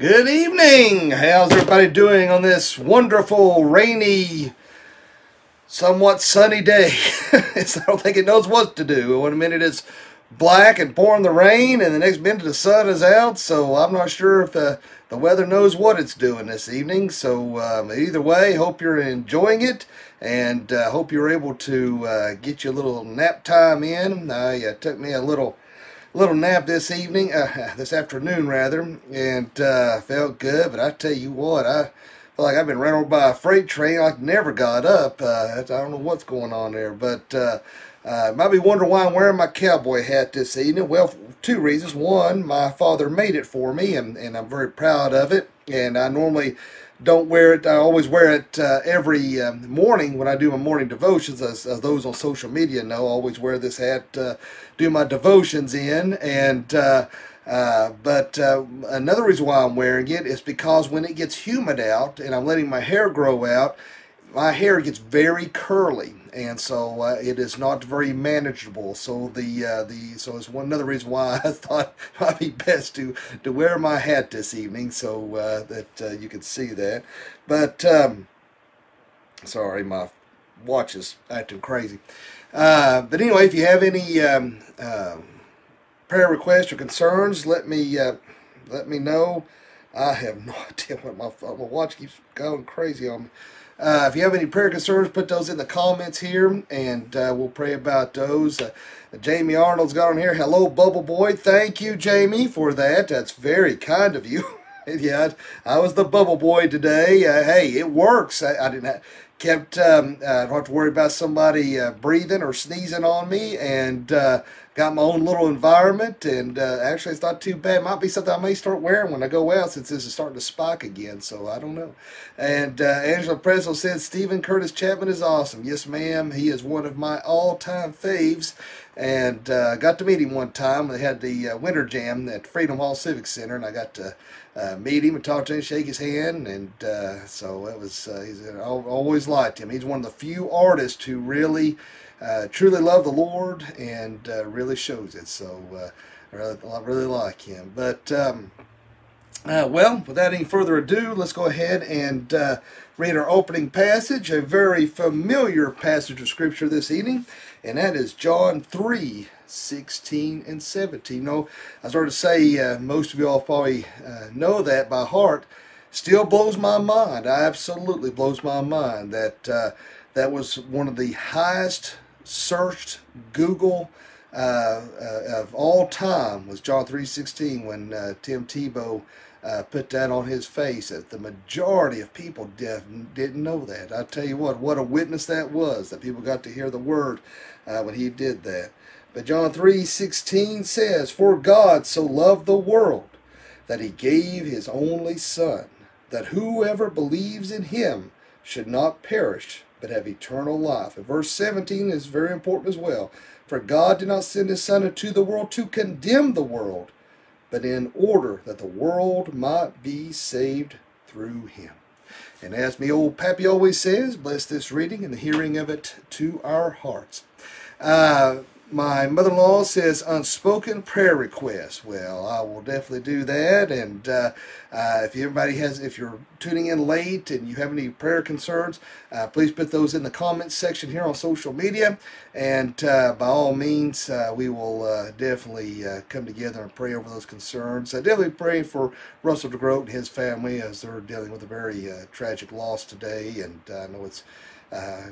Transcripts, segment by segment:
Good evening! How's everybody doing on this wonderful, rainy, somewhat sunny day? I don't think it knows what to do. One minute it's black and pouring the rain, and the next minute the sun is out, so I'm not sure if the weather knows what it's doing this evening. So either way, hope you're enjoying it, and hope you're able to get your little nap time in. I took me a little nap this evening, this afternoon rather, and felt good. But I tell you what, I feel like I've been run over by a freight train. I never got up. I don't know what's going on there, but might be wondering why I'm wearing my cowboy hat this evening. Well, two reasons. One, my father made it for me, and I'm very proud of it. And I normally don't wear it. I always wear it every morning when I do my morning devotions. As those on social media know, I always wear this hat, do my devotions in. And but another reason why I'm wearing it is because when it gets humid out and I'm letting my hair grow out, my hair gets very curly, and so it is not very manageable. So so it's another reason why I thought it might be best to wear my hat this evening, so that you can see that. But sorry, my watch is acting crazy. But anyway, if you have any prayer requests or concerns, let me know. I have no idea what my watch keeps going crazy on me. If you have any prayer concerns, put those in the comments here, and we'll pray about those. Jamie Arnold's got on here. Hello, Bubble Boy. Thank you, Jamie, for that. That's very kind of you. Yeah, I was the Bubble Boy today. Hey, it works. I didn't have... don't have to worry about somebody breathing or sneezing on me, and got my own little environment, and actually it's not too bad. It might be something I may start wearing when I go out, since this is starting to spike again, so I don't know. And Angela Prezzo said, Stephen Curtis Chapman is awesome. Yes, ma'am. He is one of my all-time faves, and got to meet him one time. They had the Winter Jam at Freedom Hall Civic Center, and I got to meet him and talk to him, shake his hand, and so it was. I always liked him. He's one of the few artists who really, truly love the Lord, and really shows it. So I really like him. But well, without any further ado, let's go ahead and read our opening passage, a very familiar passage of Scripture this evening, and that is John 3. 16 and 17. No, I was going to say, most of you all probably know that by heart. Still blows my mind. Absolutely blows my mind that that was one of the highest searched Google of all time, was John 3:16, when Tim Tebow put that on his face, that the majority of people didn't know that. I tell you what a witness that was, that people got to hear the word when he did that. But John 3:16 says, For God so loved the world that he gave his only Son, that whoever believes in him should not perish, but have eternal life. And verse 17 is very important as well. For God did not send his Son into the world to condemn the world, but in order that the world might be saved through him. And as me old Pappy always says, bless this reading and the hearing of it to our hearts. My mother-in-law says, unspoken prayer request. Well, I will definitely do that. And if you're tuning in late and you have any prayer concerns, please put those in the comments section here on social media. And by all means, we will definitely come together and pray over those concerns. I definitely pray for Russell DeGroat and his family as they're dealing with a very tragic loss today. And I know it's...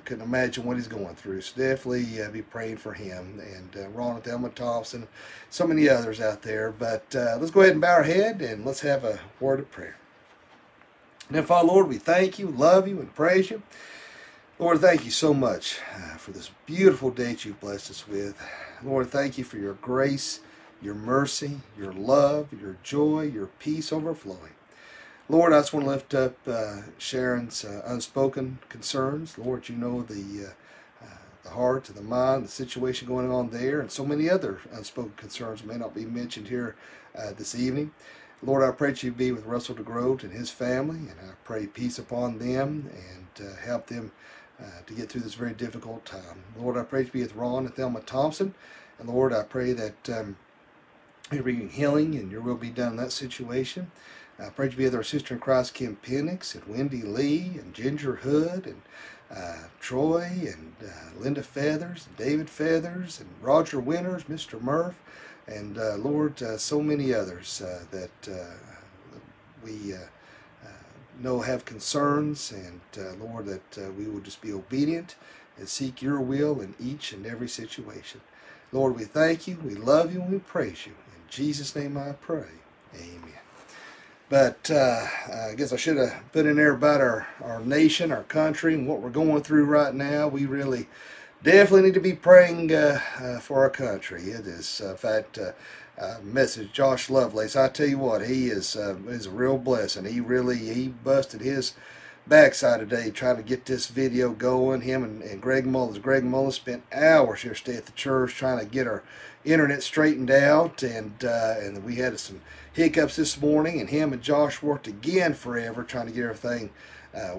couldn't imagine what he's going through. So definitely be praying for him, and Ronald Thelma Thompson, so many others out there. But let's go ahead and bow our head, and let's have a word of prayer. Now, Father, Lord, we thank you, love you, and praise you. Lord, thank you so much for this beautiful day that you've blessed us with. Lord, thank you for your grace, your mercy, your love, your joy, your peace overflowing. Lord, I just want to lift up Sharon's unspoken concerns. Lord, you know the heart and the mind, the situation going on there, and so many other unspoken concerns may not be mentioned here this evening. Lord, I pray that you be with Russell DeGroat and his family, and I pray peace upon them, and help them to get through this very difficult time. Lord, I pray that you be with Ron and Thelma Thompson, and Lord, I pray that you're bringing healing and your will be done in that situation. Praise be with our sister in Christ, Kim Penix, and Wendy Lee, and Ginger Hood, and Troy, and Linda Feathers, and David Feathers, and Roger Winners, Mr. Murph, and Lord, so many others that we know have concerns, and Lord, that we will just be obedient and seek your will in each and every situation. Lord, we thank you, we love you, and we praise you. In Jesus' name I pray, amen. But I guess I should have put in there about our nation, our country, and what we're going through right now. We really definitely need to be praying for our country. It is, in fact, message Josh Lovelace. I tell you what, he is a real blessing. He busted his backside today trying to get this video going. Him and Greg Mullins. Greg Mullins spent hours yesterday at the church trying to get our internet straightened out, and we had some hiccups this morning, and him and Josh worked again forever trying to get everything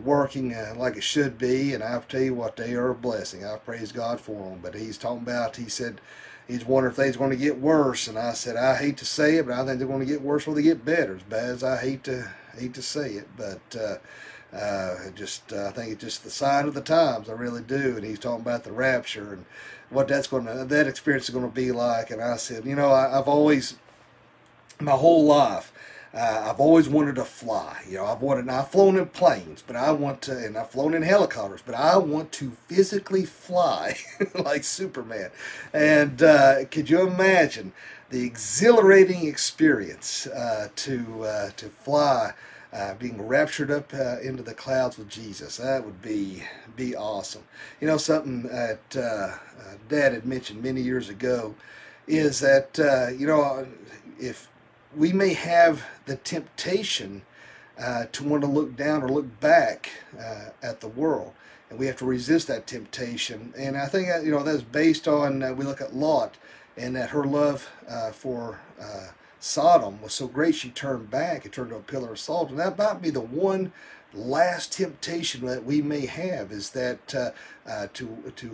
working like it should be. And I'll tell you what, they are a blessing. I praise God for them. But he's talking about, he said, he's wondering if they's going to get worse, and I said, I hate to say it, but I think they're going to get worse when they get better. As bad as I hate to say it, but I think it's just the sign of the times. I really do. And he's talking about the rapture and what that experience is going to be like. And I said, you know, I've always, my whole life, I've always wanted to fly. You know, I've flown in planes, but and I've flown in helicopters, but I want to physically fly like Superman. And could you imagine the exhilarating experience to fly? Being raptured up into the clouds with Jesus. That would be awesome. You know, something that Dad had mentioned many years ago is that, you know, if we may have the temptation to want to look down or look back at the world, and we have to resist that temptation. And I think, you know, that's based on, we look at Lot, and that her love for Sodom was so great she turned back and turned to a pillar of salt. And that might be the one last temptation that we may have, is that to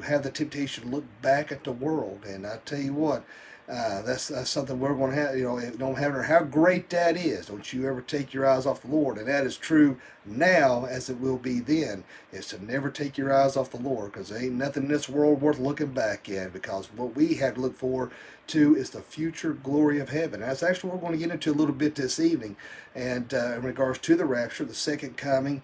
have the temptation to look back at the world. And I tell you what, that's something we're going to have, you know, don't matter how great that is, don't you ever take your eyes off the Lord. And that is true now as it will be then, is to never take your eyes off the Lord, because there ain't nothing in this world worth looking back at, because what we have to look forward to is the future glory of heaven. And that's actually what we're going to get into a little bit this evening, and in regards to the rapture, the second coming,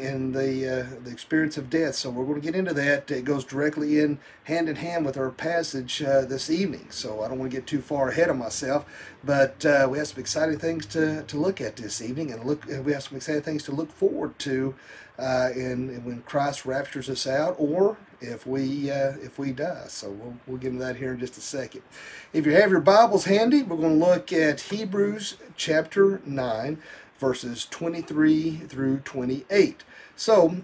in the experience of death. So we're going to get into that. It goes directly in hand with our passage this evening. So I don't want to get too far ahead of myself, but we have some exciting things to look at this evening, and we have some exciting things to look forward to in when Christ raptures us out, or if we die. So we'll get into that here in just a second. If you have your Bibles handy, we're going to look at Hebrews chapter 9. Verses 23 through 28. So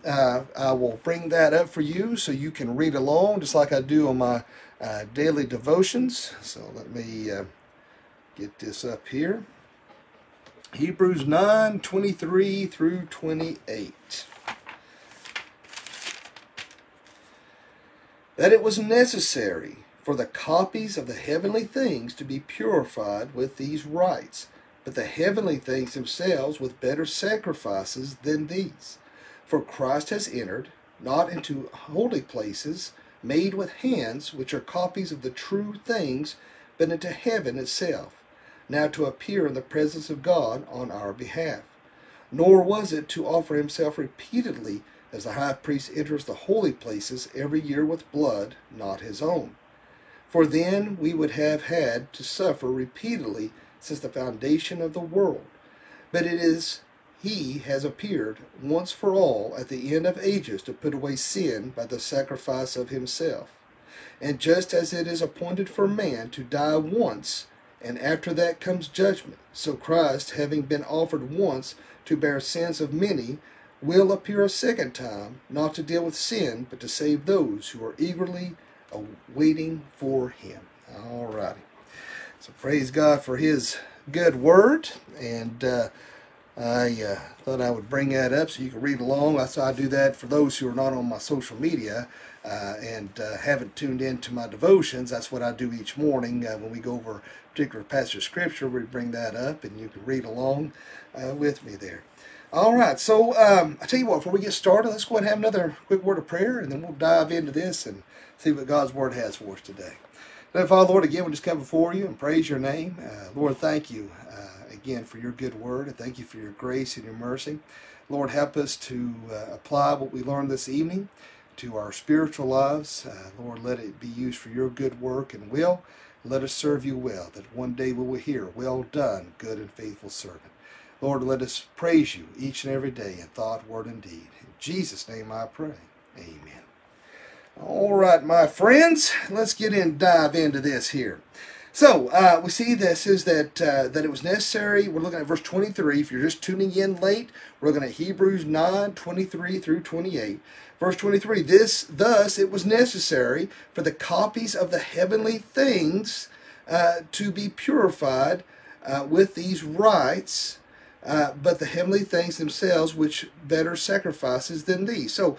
I will bring that up for you so you can read along, just like I do on my daily devotions. So let me get this up here. Hebrews 9, 23 through 28. That it was necessary for the copies of the heavenly things to be purified with these rites, but the heavenly things themselves with better sacrifices than these. For Christ has entered, not into holy places made with hands, which are copies of the true things, but into heaven itself, now to appear in the presence of God on our behalf. Nor was it to offer himself repeatedly, as the high priest enters the holy places every year with blood, not his own. For then we would have had to suffer repeatedly since the foundation of the world. But it is he has appeared once for all at the end of ages to put away sin by the sacrifice of himself. And just as it is appointed for man to die once, and after that comes judgment, so Christ, having been offered once to bear sins of many, will appear a second time, not to deal with sin, but to save those who are eagerly waiting for him. All righty. So praise God for his good word, and I thought I would bring that up so you can read along. So I do that for those who are not on my social media and haven't tuned in to my devotions. That's what I do each morning when we go over a particular passage of scripture. We bring that up and you can read along with me there. All right, so I tell you what, before we get started, let's go ahead and have another quick word of prayer, and then we'll dive into this and see what God's Word has for us today. Now, Father, Lord, again, we just come before you and praise your name. Lord, thank you again for your good word, and thank you for your grace and your mercy. Lord, help us to apply what we learned this evening to our spiritual lives. Lord, let it be used for your good work and will. Let us serve you well, that one day we will hear, well done, good and faithful servant. Lord, let us praise you each and every day in thought, word, and deed. In Jesus' name I pray. Amen. All right, my friends, let's get in, dive into this here. So we see this is that it was necessary. We're looking at verse 23. If you're just tuning in late, we're looking at Hebrews 9:23 through 28. Verse 23, thus it was necessary for the copies of the heavenly things to be purified with these rites, but the heavenly things themselves, which better sacrifices than these. So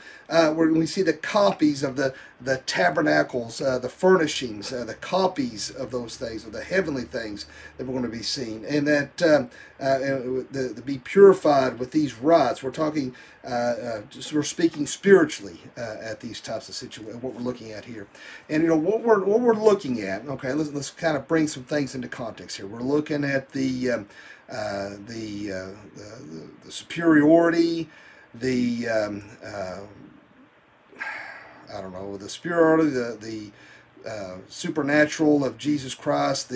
we see the copies of the tabernacles, the furnishings, the copies of those things, of the heavenly things that were going to be seen, and that be purified with these rites. We're talking, we're speaking spiritually at these types of situations. What we're looking at here, and you know what we're looking at. Okay, let's kind of bring some things into context here. We're looking at the superiority, the supernatural of Jesus Christ,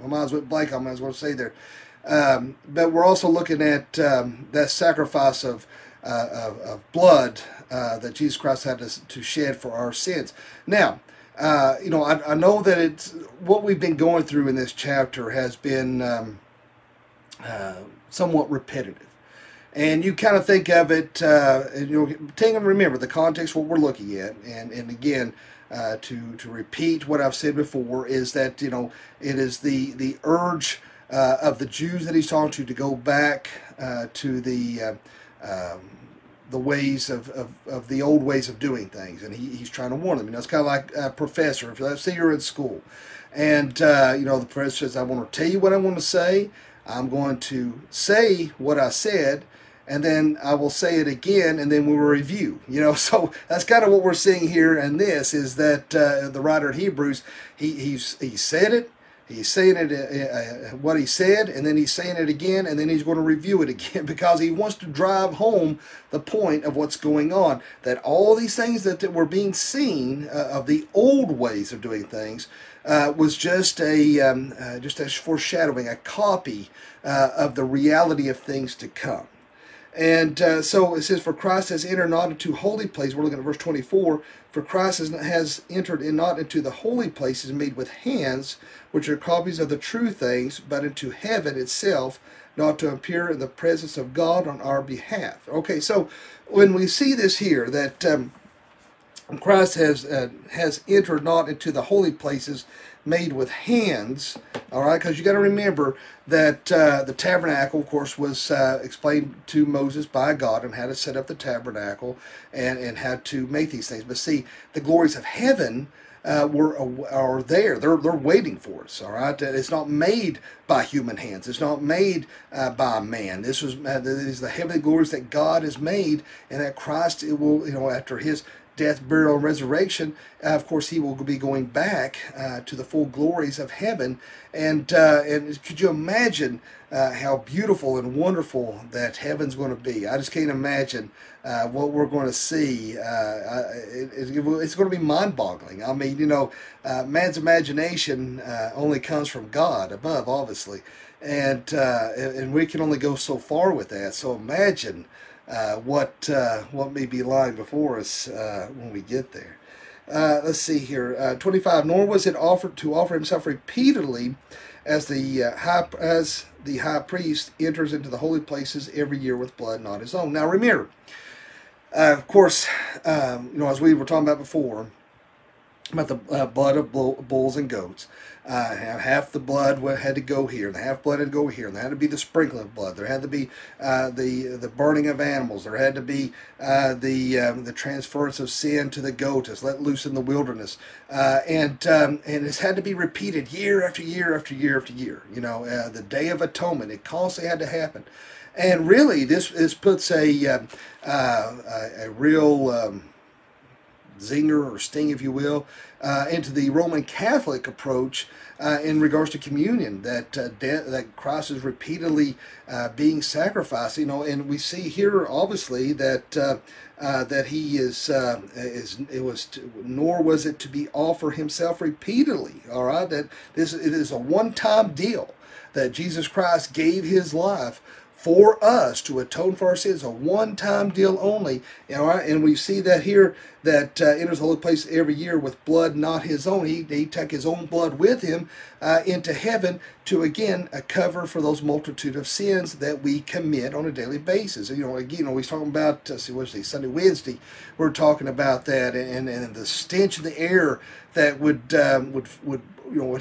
my mind's went blank. I might as well say there, but we're also looking at that sacrifice of blood that Jesus Christ had to shed for our sins. Now, I know that it's what we've been going through in this chapter has been somewhat repetitive, and you kind of think of it. Take and remember the context, what we're looking at, and again. To repeat what I've said before is that it is the urge of the Jews that he's talking to go back to the ways of the old ways of doing things, and he's trying to warn them. It's kind of like a professor. If let's say you're in school, and the professor says, "I want to tell you what I want to say. I'm going to say what I said." And then I will say it again, and then we'll review. So that's kind of what we're seeing here. And this is that the writer of Hebrews, he said it, he's saying it, what he said, and then he's saying it again, and then he's going to review it again, because he wants to drive home the point of what's going on. That all these things that were being seen of the old ways of doing things was just a foreshadowing, a copy of the reality of things to come. And so it says, for Christ has entered not into holy places. We're looking at verse 24. For Christ has entered in not into the holy places made with hands, which are copies of the true things, but into heaven itself, not to appear in the presence of God on our behalf. Okay, so when we see this here, that Christ has entered not into the holy places made with hands, all right, because you got to remember that the tabernacle, of course, was explained to Moses by God and how to set up the tabernacle and how to make these things. But see, the glories of heaven are there. They're waiting for us, all right? It's not made by human hands. It's not made by man. This is the heavenly glories that God has made, and that Christ, it will, after his death, burial, and resurrection, of course, he will be going back to the full glories of heaven. And could you imagine how beautiful and wonderful that heaven's going to be? I just can't imagine what we're going to see. It's going to be mind-boggling. I mean, man's imagination only comes from God above, obviously. And we can only go so far with that. So imagine what may be lying before us when we get there. Let's see here. 25. Nor was it offered to offer himself repeatedly, as the high priest enters into the holy places every year with blood not his own. Now remember, of course, as we were talking about before, about the blood of bulls and goats. Half the blood had to go here, and the half blood had to go here, and there had to be the sprinkling of blood. There had to be the burning of animals. There had to be the transference of sin to the goat as let loose in the wilderness, and it's had to be repeated year after year after year after year. You know, the Day of Atonement, it constantly had to happen, and really this puts a real zinger or sting, if you will, into the Roman Catholic approach in regards to communion, that Christ is repeatedly being sacrificed, you know, and we see here obviously that he nor was it to be offered himself repeatedly. All right, that it is a one-time deal that Jesus Christ gave his life for us to atone for our sins, a one-time deal only. All right? And we see that here, that enters the holy place every year with blood not his own. He took his own blood with him into heaven to, again, cover for those multitude of sins that we commit on a daily basis. You know, again, we're talking about, Sunday, Wednesday, we're talking about that, and the stench of the air that would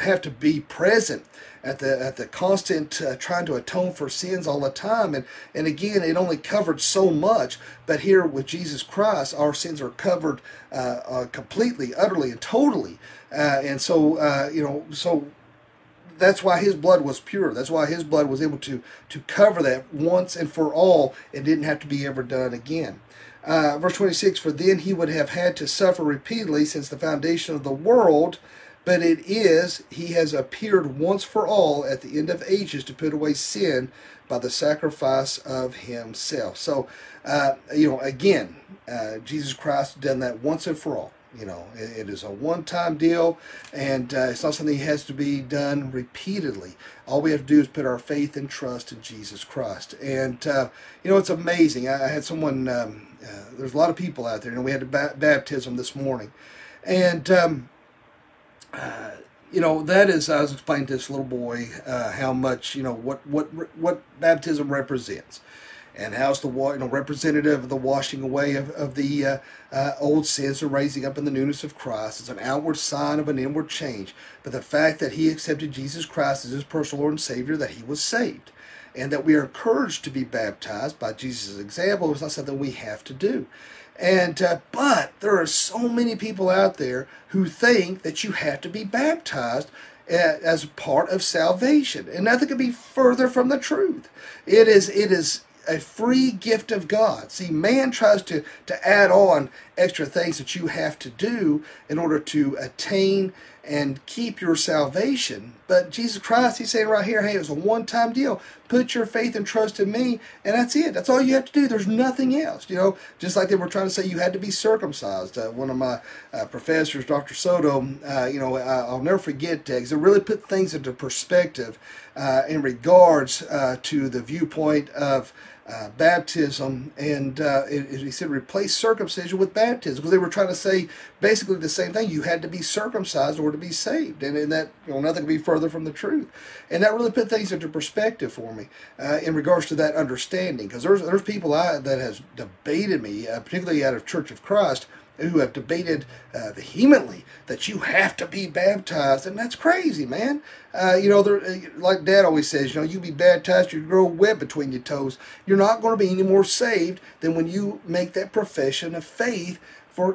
have to be present at the constant trying to atone for sins all the time, and again, it only covered so much. But here with Jesus Christ, our sins are covered completely, utterly, and totally. And so, so that's why his blood was pure. That's why his blood was able to cover that once and for all. It didn't have to be ever done again. Verse 26: For then he would have had to suffer repeatedly since the foundation of the world. But it is, he has appeared once for all at the end of ages to put away sin by the sacrifice of himself. So, again, Jesus Christ done that once and for all. You know, it is a one-time deal, and it's not something that has to be done repeatedly. All we have to do is put our faith and trust in Jesus Christ. And, it's amazing. I had someone, there's a lot of people out there, and we had a baptism this morning. And, that is, I was explaining to this little boy how much, what baptism represents, and how it's the representative of the washing away of the old sins and raising up in the newness of Christ. It's an outward sign of an inward change. But the fact that he accepted Jesus Christ as his personal Lord and Savior, that he was saved, and that we are encouraged to be baptized by Jesus' example, is not something we have to do. And but there are so many people out there who think that you have to be baptized as part of salvation, and nothing could be further from the truth. It is a free gift of God. See, man tries to add on extra things that you have to do in order to attain and keep your salvation. But Jesus Christ, he's saying right here, hey, it's a one-time deal. Put your faith and trust in me, and that's it. That's all you have to do. There's nothing else. You know, just like they were trying to say you had to be circumcised. One of my professors, Dr. Soto, I'll never forget that, because it really put things into perspective in regards to the viewpoint of baptism, and he said replace circumcision with baptism, because they were trying to say basically the same thing. You had to be circumcised in order to be saved, and that, nothing could be further from the truth. And that really put things into perspective for me in regards to that understanding, because there's people that has debated me, particularly out of Church of Christ, who have debated vehemently that you have to be baptized, and that's crazy, man. Like Dad always says, you be baptized, you grow a web between your toes. You're not going to be any more saved than when you make that profession of faith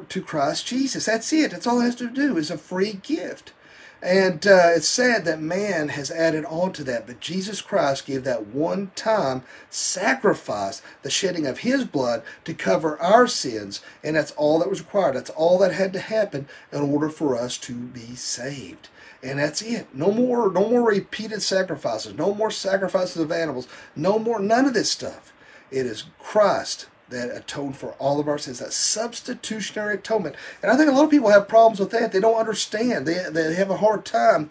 to Christ Jesus. That's it. That's all it has to do. It's a free gift. And it's sad that man has added on to that, but Jesus Christ gave that one-time sacrifice, the shedding of his blood, to cover our sins, and that's all that was required. That's all that had to happen in order for us to be saved. And that's it. No more repeated sacrifices, no more sacrifices of animals, no more, none of this stuff. It is Christ that atoned for all of our sins, that substitutionary atonement. And I think a lot of people have problems with that. They don't understand. They have a hard time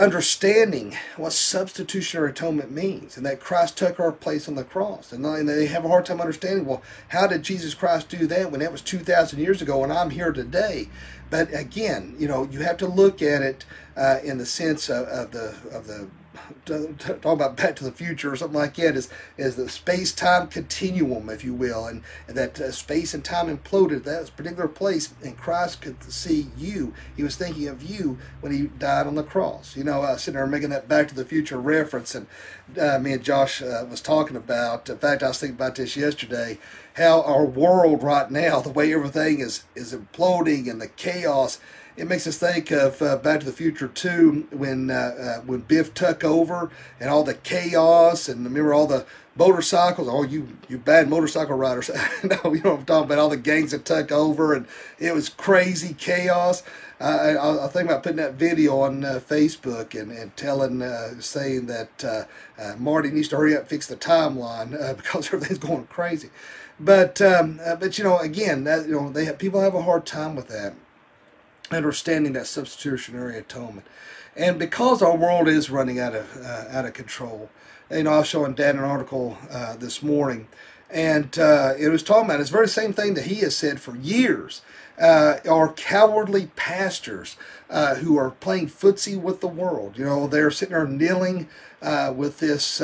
understanding what substitutionary atonement means, and that Christ took our place on the cross. And they have a hard time understanding, well, how did Jesus Christ do that when that was 2,000 years ago and I'm here today? But again, you have to look at it in the sense of the talking about Back to the Future or something like that, is the space-time continuum, if you will, and that space and time imploded at that particular place, and Christ could see you. He was thinking of you when he died on the cross. You know, I was sitting there making that Back to the Future reference, and me and Josh was talking about, in fact, I was thinking about this yesterday, how our world right now, the way everything is imploding and the chaos, it makes us think of Back to the Future 2 when Biff took over and all the chaos, and remember all the motorcycles, oh, you bad motorcycle riders. No, you know what I'm talking about, all the gangs that took over, and it was crazy chaos. I think about putting that video on Facebook and telling, saying that Marty needs to hurry up and fix the timeline because everything's going crazy. But you know, again, that, you know, people have a hard time with that, understanding that substitutionary atonement. And because our world is running out of control, you know, I was showing Dad an article this morning, and it was talking about this very same thing that he has said for years. Are cowardly pastors who are playing footsie with the world. You know, they're sitting there kneeling with this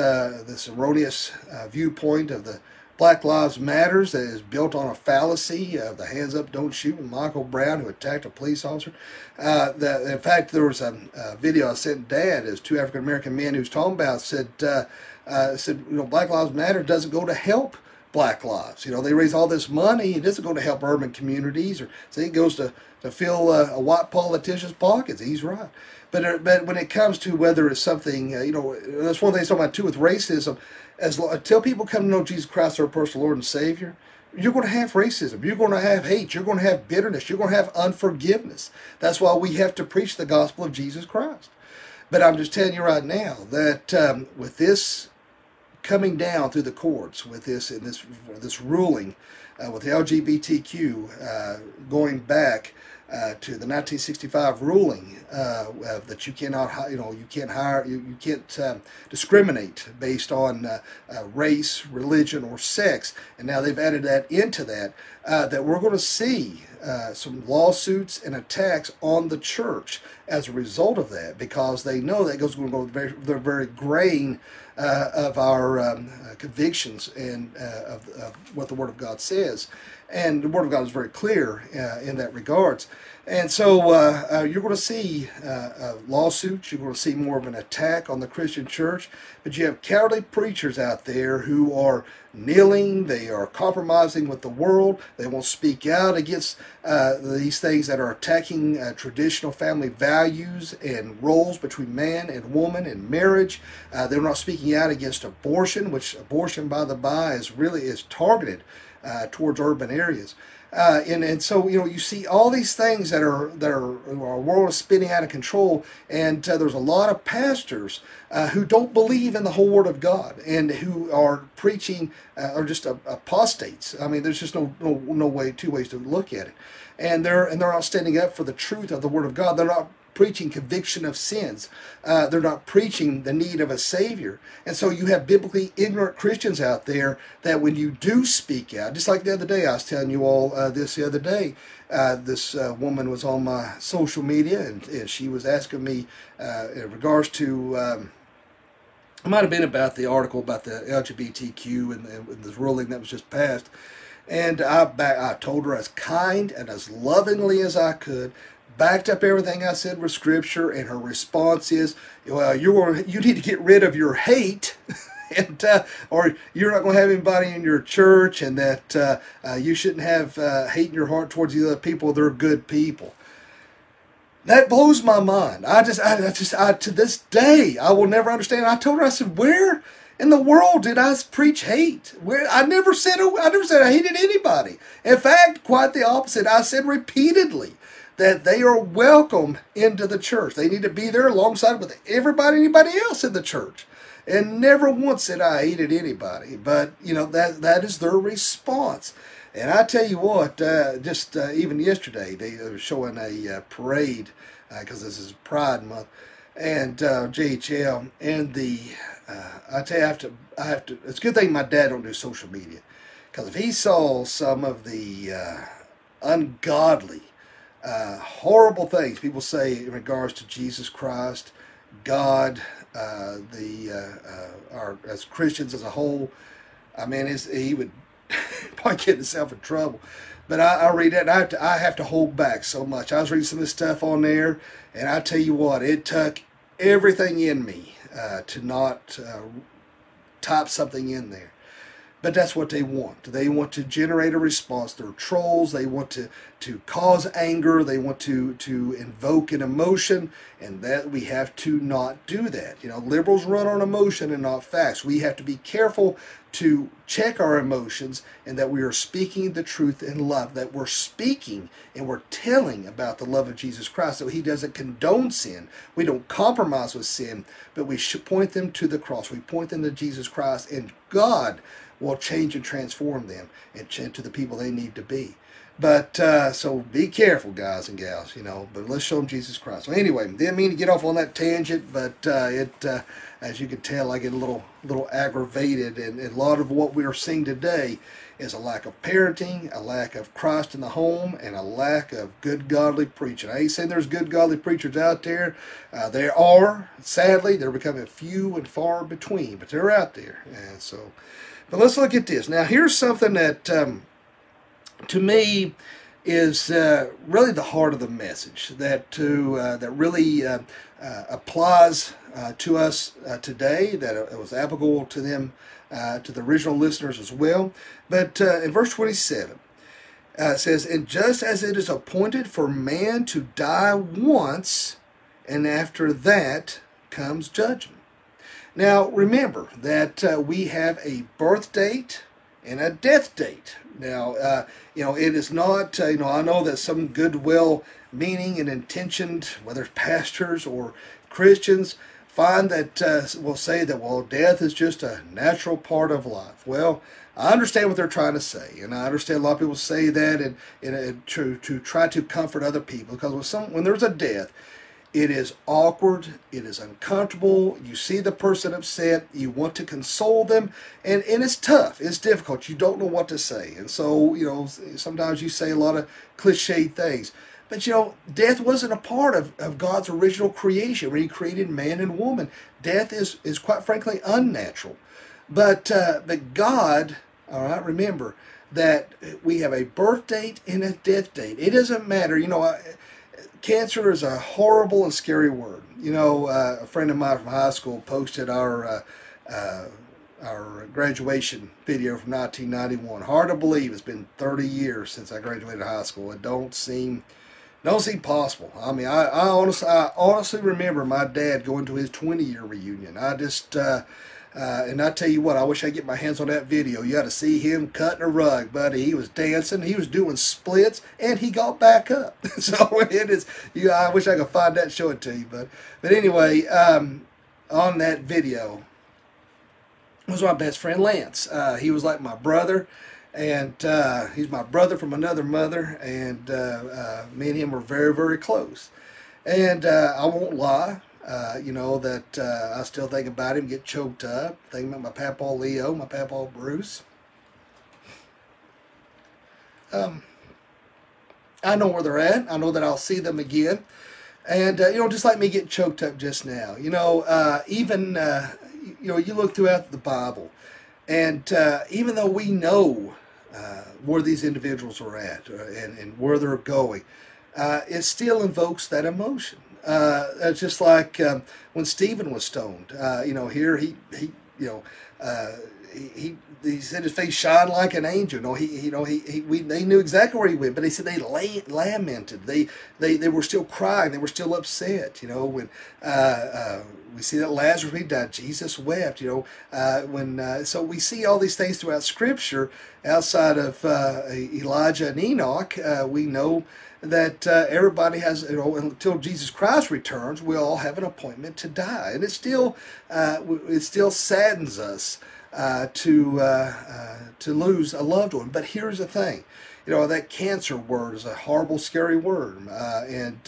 erroneous viewpoint of the Black Lives Matters that is built on a fallacy of the hands up, don't shoot, and Michael Brown, who attacked a police officer. In fact, there was a video I sent Dad, as two African-American men who was talking about, said, you know, Black Lives Matter doesn't go to help Black lives. You know, they raise all this money, and it doesn't go to help urban communities, or so it goes to fill a white politician's pockets. He's right. But when it comes to whether it's something, you know, that's one thing I'm talking about too with racism. Until people come to know Jesus Christ, their personal Lord and Savior, you're going to have racism. You're going to have hate. You're going to have bitterness. You're going to have unforgiveness. That's why we have to preach the gospel of Jesus Christ. But I'm just telling you right now that with this coming down through the courts, with this ruling, with the LGBTQ going back to the 1965 ruling that you can't discriminate based on race, religion, or sex, and now they've added that into that. That we're going to see some lawsuits and attacks on the church as a result of that, because they know that goes going to go to the very grain of our convictions and of what the Word of God says. And the Word of God is very clear in that regards. And so you're going to see lawsuits. You're going to see more of an attack on the Christian church. But you have cowardly preachers out there who are kneeling. They are compromising with the world. They won't speak out against these things that are attacking traditional family values and roles between man and woman and marriage. They're not speaking out against abortion, which abortion, by the by, is really targeted towards urban areas. And so, you know, you see all these things that are our world is spinning out of control, and there's a lot of pastors who don't believe in the whole Word of God and who are preaching are just apostates. I mean, there's just no way, two ways to look at it. And they're not standing up for the truth of the Word of God. They're not preaching conviction of sins. They're not preaching the need of a Savior. And so you have biblically ignorant Christians out there that when you do speak out, just like the other day, I was telling you all this the other day, this woman was on my social media, and she was asking me in regards to, it might have been about the article about the LGBTQ and the ruling that was just passed. And I told her as kind and as lovingly as I could, backed up everything I said with Scripture, and her response is, well, you need to get rid of your hate, and or you're not going to have anybody in your church, and that you shouldn't have hate in your heart towards the other people. They're good people. That blows my mind. I to this day, I will never understand. I told her, I said, where in the world did I preach hate? I never said I hated anybody. In fact, quite the opposite. I said repeatedly that they are welcome into the church. They need to be there alongside with anybody else in the church. And never once did I hated anybody. But, you know, that is their response. And I tell you what, just even yesterday, they were showing a parade, because this is Pride Month, and JHL, and I tell you, I have to, it's a good thing my dad don't do social media, because if he saw some of the ungodly, horrible things people say in regards to Jesus Christ, God, our as Christians as a whole. I mean, he would probably get himself in trouble. But I read that, and I have to hold back so much. I was reading some of this stuff on there, and I tell you what, it took everything in me to not type something in there. But that's what they want. They want to generate a response. They're trolls. They want to cause anger. They want to invoke an emotion, and that we have to not do that. You know, liberals run on emotion and not facts. We have to be careful to check our emotions and that we are speaking the truth in love, that we're speaking and we're telling about the love of Jesus Christ, so he doesn't condone sin. We don't compromise with sin, but we should point them to the cross. We point them to Jesus Christ, and God will change and transform them and to the people they need to be. But, so be careful, guys and gals, you know, but let's show them Jesus Christ. So anyway, didn't mean to get off on that tangent, but as you can tell, I get a little aggravated, and a lot of what we are seeing today is a lack of parenting, a lack of Christ in the home, and a lack of good godly preaching. I ain't saying there's good godly preachers out there. There are, sadly, they're becoming few and far between, but they're out there. And so, but let's look at this. Now, here's something that, to me, is really the heart of the message that really applies to us today, that it was applicable to them, to the original listeners as well. But in verse 27, it says, "And just as it is appointed for man to die once, and after that comes judgment." Now, remember that we have a birth date and a death date. Now, you know, it is not, you know, I know that some good, well-meaning and intentioned, whether it's pastors or Christians, find that, will say that, well, death is just a natural part of life. Well, I understand what they're trying to say, and I understand a lot of people say that and to try to comfort other people, because when there's a death, it is awkward, it is uncomfortable, you see the person upset, you want to console them, and it's tough, it's difficult, you don't know what to say. And so, you know, sometimes you say a lot of cliched things. But, you know, death wasn't a part of God's original creation when he created man and woman. Death is quite frankly unnatural. But God, all right, remember that we have a birth date and a death date. It doesn't matter, you know, cancer is a horrible and scary word. You know, a friend of mine from high school posted our graduation video from 1991. Hard to believe it's been 30 years since I graduated high school. It don't seem possible. I mean, I honestly remember my dad going to his 20-year reunion. I just and I tell you what, I wish I could get my hands on that video. You got to see him cutting a rug, buddy. He was dancing, he was doing splits, and he got back up. So it is. You, I wish I could find that, show it to you. But anyway, on that video was my best friend Lance. He was like my brother, and he's my brother from another mother. And me and him were very, very close. And I won't lie. You know, that I still think about him, get choked up, thinking about my Papaw Leo, my Papaw Bruce. I know where they're at. I know that I'll see them again. And, you know, just like me getting choked up just now. You know, even, you know, you look throughout the Bible, and even though we know where these individuals are at and where they're going, it still invokes that emotion. It's just like when Stephen was stoned. You know, here he said his face shone like an angel. No, they knew exactly where he went, but they said they lamented. They were still crying. They were still upset. You know, when we see that Lazarus, he died, Jesus wept. You know, when so we see all these things throughout Scripture. Outside of Elijah and Enoch, we know that everybody has, you know, until Jesus Christ returns, we all have an appointment to die, and it still saddens us to lose a loved one. But here's the thing, you know, that cancer word is a horrible, scary word, and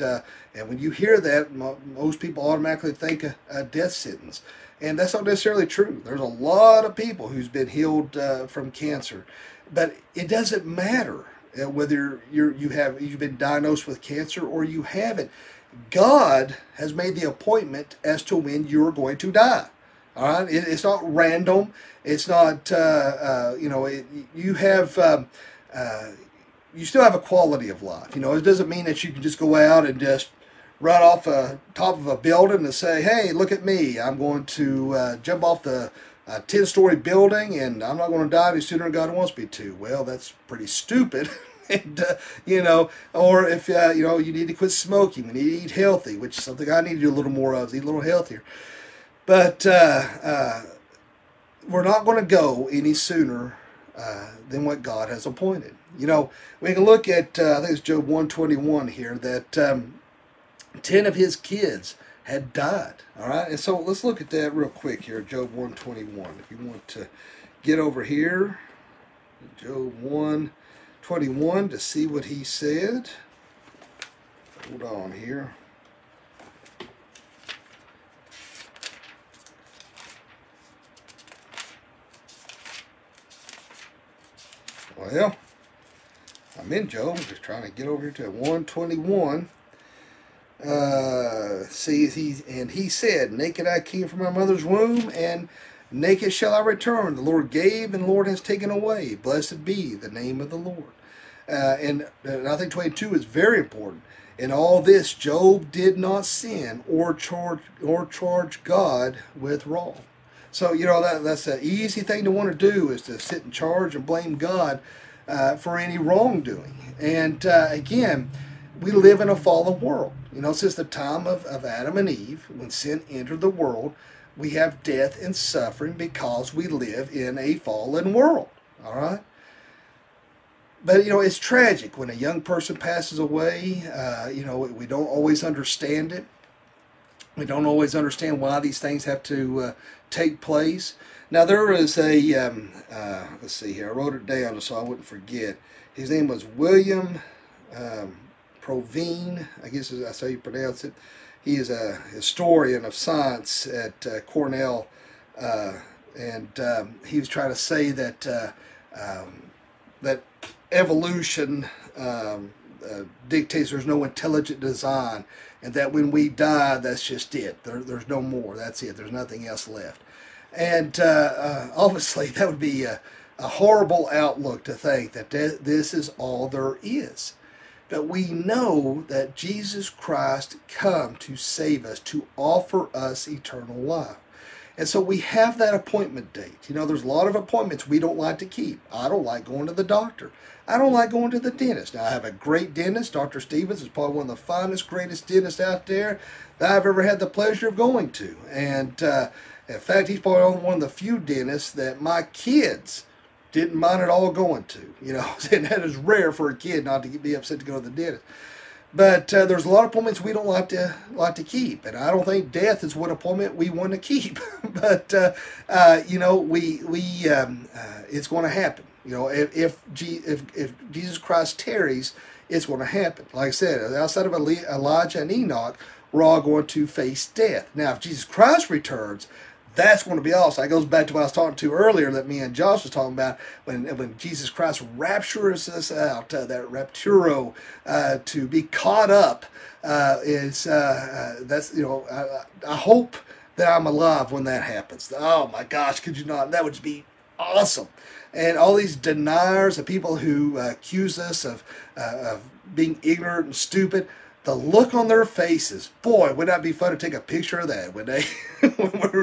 when you hear that, most people automatically think a death sentence, and that's not necessarily true. There's a lot of people who's been healed from cancer, but it doesn't matter. Whether you've been diagnosed with cancer or you haven't, God has made the appointment as to when you're going to die. All right, it's not random. It's not you still have a quality of life. You know, it doesn't mean that you can just go out and just run off the top of a building and say, "Hey, look at me! I'm going to jump off the 10-story building, and I'm not going to die any sooner than God wants me to." Well, that's pretty stupid. And, or if, you need to quit smoking, you need to eat healthy, which is something I need to do a little more of, eat a little healthier. But we're not going to go any sooner than what God has appointed. You know, we can look at, I think it's Job 121 here, that 10 of his kids had died. All right, and so let's look at that real quick here, Job 121. If you want to get over here, Job 1. 21 to see what he said. Hold on here. Well, I'm in Job. Just trying to get over here to 121. He said, "Naked I came from my mother's womb, and naked shall I return. The Lord gave, and the Lord has taken away. Blessed be the name of the Lord." And I think 22 is very important. In all this, Job did not sin or charge God with wrong. So, you know, that's an easy thing to want to do, is to sit and charge and blame God for any wrongdoing. And again, we live in a fallen world. You know, since the time of Adam and Eve, when sin entered the world, we have death and suffering because we live in a fallen world. All right? But, you know, it's tragic when a young person passes away. We don't always understand it. We don't always understand why these things have to take place. Now, there is a, let's see here. I wrote it down so I wouldn't forget. His name was William Provine, I guess that's how you pronounce it. He is a historian of science at Cornell, and he was trying to say that that evolution dictates there's no intelligent design, and that when we die, that's just it. There's no more. That's it. There's nothing else left. And obviously, that would be a horrible outlook to think that this is all there is. But we know that Jesus Christ come to save us, to offer us eternal life. And so we have that appointment date. You know, there's a lot of appointments we don't like to keep. I don't like going to the doctor. I don't like going to the dentist. Now, I have a great dentist. Dr. Stevens is probably one of the finest, greatest dentists out there that I've ever had the pleasure of going to. And in fact, he's probably one of the few dentists that my kids didn't mind at all going to, you know. And that is rare for a kid not to be upset to go to the dentist. But there's a lot of appointments we don't like to keep, and I don't think death is one appointment we want to keep. But it's going to happen. You know, if Jesus Christ tarries, it's going to happen. Like I said, outside of Elijah and Enoch, we're all going to face death. Now, if Jesus Christ returns, that's going to be awesome. That goes back to what I was talking to earlier, that me and Josh was talking about, when Jesus Christ raptures us out, that rapturo, to be caught up, I hope that I'm alive when that happens. Oh my gosh, could you not? That would be awesome. And all these deniers, the people who accuse us of being ignorant and stupid, the look on their faces, boy, would that be fun to take a picture of that when we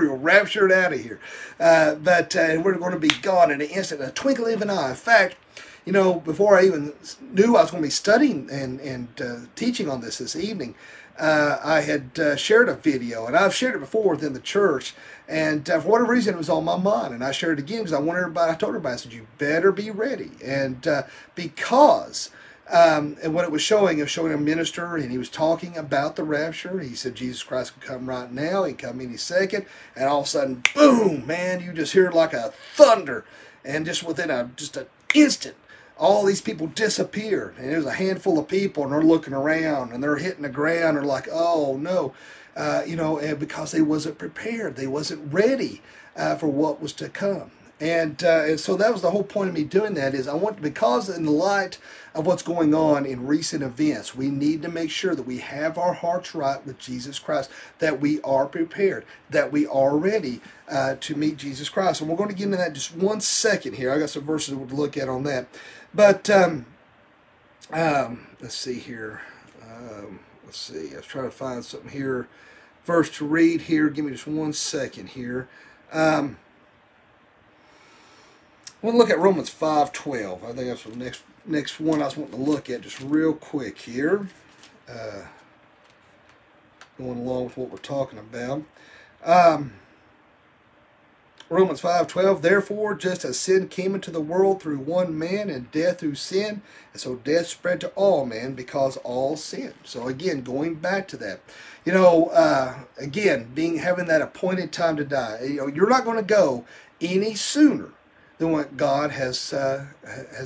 were raptured out of here. But we're going to be gone in an instant, a twinkling of an eye. In fact, you know, before I even knew I was going to be studying and teaching on this evening, I had shared a video, and I've shared it before within the church, and for whatever reason, it was on my mind, and I shared it again because I told everybody, I said, you better be ready, and because... and what it was showing a minister, and he was talking about the rapture. He said Jesus Christ could come right now, he'd come any second, and all of a sudden, boom, man, you just hear like a thunder, and just within an instant, all these people disappeared, and there's a handful of people, and they're looking around, and they're hitting the ground, and like, oh no, and because they wasn't prepared, they wasn't ready for what was to come. And so that was the whole point of me doing that, is I want, because in the light of what's going on in recent events, we need to make sure that we have our hearts right with Jesus Christ, that we are prepared, that we are ready to meet Jesus Christ. And we're going to get into that in just one second here. I got some verses to look at on that. But let's see here. Let's see. I was trying to find something here. Verse to read here. Give me just one second here. I want to look at Romans 5:12. I think that's the next one I was wanting to look at just real quick here. Going along with what we're talking about. Romans 5:12, therefore, just as sin came into the world through one man and death through sin, and so death spread to all men because all sinned. So again, going back to that. You know, again, having that appointed time to die. You know, you're not going to go any sooner than what God has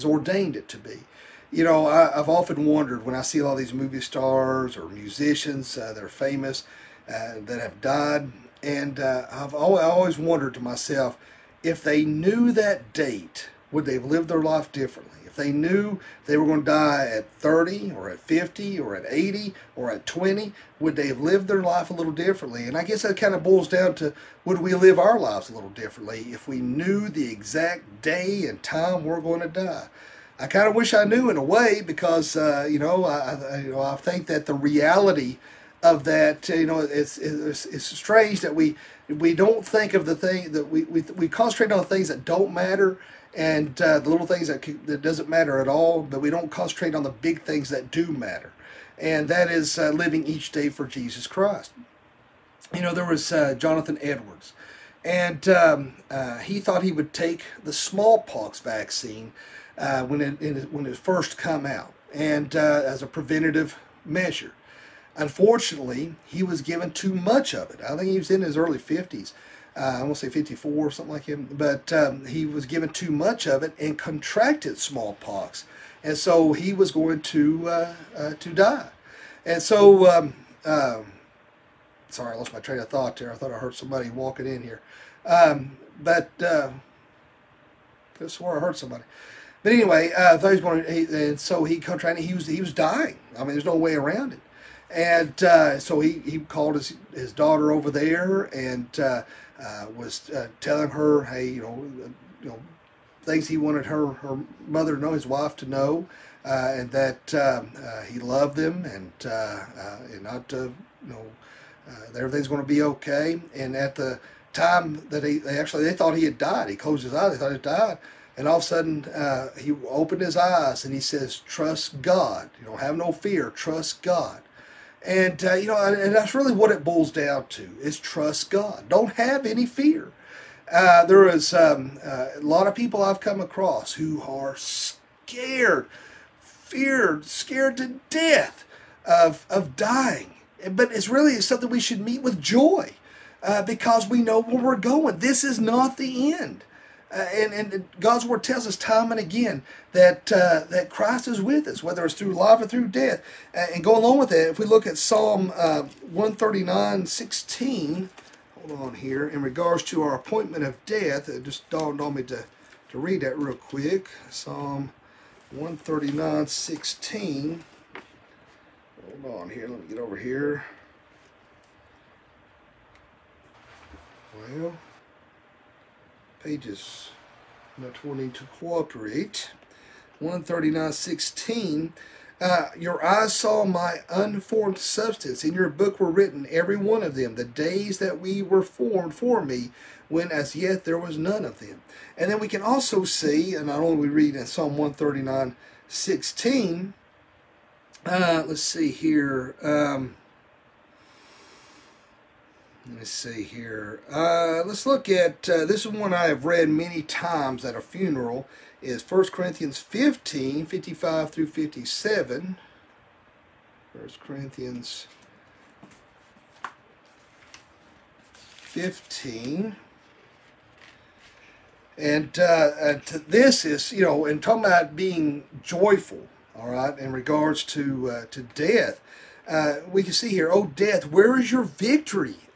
ordained it to be. You know, I've often wondered when I see a lot of these movie stars or musicians that are famous that have died, and I've always wondered to myself, if they knew that date, would they have lived their life differently? If they knew they were going to die at 30 or at 50 or at 80 or at 20, would they have lived their life a little differently? And I guess that kind of boils down to, would we live our lives a little differently if we knew the exact day and time we're going to die? I kind of wish I knew in a way, because I think that the reality of that, it's strange that we don't think of the thing that we concentrate on, things that don't matter, and the little things that doesn't matter at all, but we don't concentrate on the big things that do matter, and that is living each day for Jesus Christ. You know, there was Jonathan Edwards, and he thought he would take the smallpox vaccine when it first come out, and as a preventative measure. Unfortunately, he was given too much of it. I think he was in his early 50s. I want to say 54 or something like him, but he was given too much of it and contracted smallpox, and so he was going to die. And so, sorry, I lost my train of thought there. I thought I heard somebody walking in here, but I swore I heard somebody. But anyway, I thought he was going to, and so he contracted. He was dying. I mean, there's no way around it. And so he called his daughter over there, and was telling her, hey, you know, things he wanted her mother to know, his wife to know, and that he loved them, and not to, everything's going to be okay. And at the time that they thought he had died, he closed his eyes, they thought he had died. And all of a sudden, he opened his eyes, and he says, trust God. You know, have no fear, trust God. And, and that's really what it boils down to, is trust God. Don't have any fear. There is a lot of people I've come across who are scared to death of dying. But it's really something we should meet with joy, because we know where we're going. This is not the end. And God's Word tells us time and again that that Christ is with us, whether it's through life or through death. And go along with that, if we look at Psalm 139:16, hold on here, in regards to our appointment of death, it just dawned on me to read that real quick. Psalm 139:16. Hold on here, let me get over here. Well, pages not wanting to cooperate. 139:16. Your eyes saw my unformed substance. In your book were written, every one of them, the days that we were formed for me, when as yet there was none of them. And then we can also see, and not only we read in Psalm 139:16. Let's see here. Let's see here. Let's look at, this is one I have read many times at a funeral, is 1 Corinthians 15:55 through 57. 1 Corinthians 15. And this is, and talking about being joyful, all right, in regards to death. we can see here, "O death, where is your victory?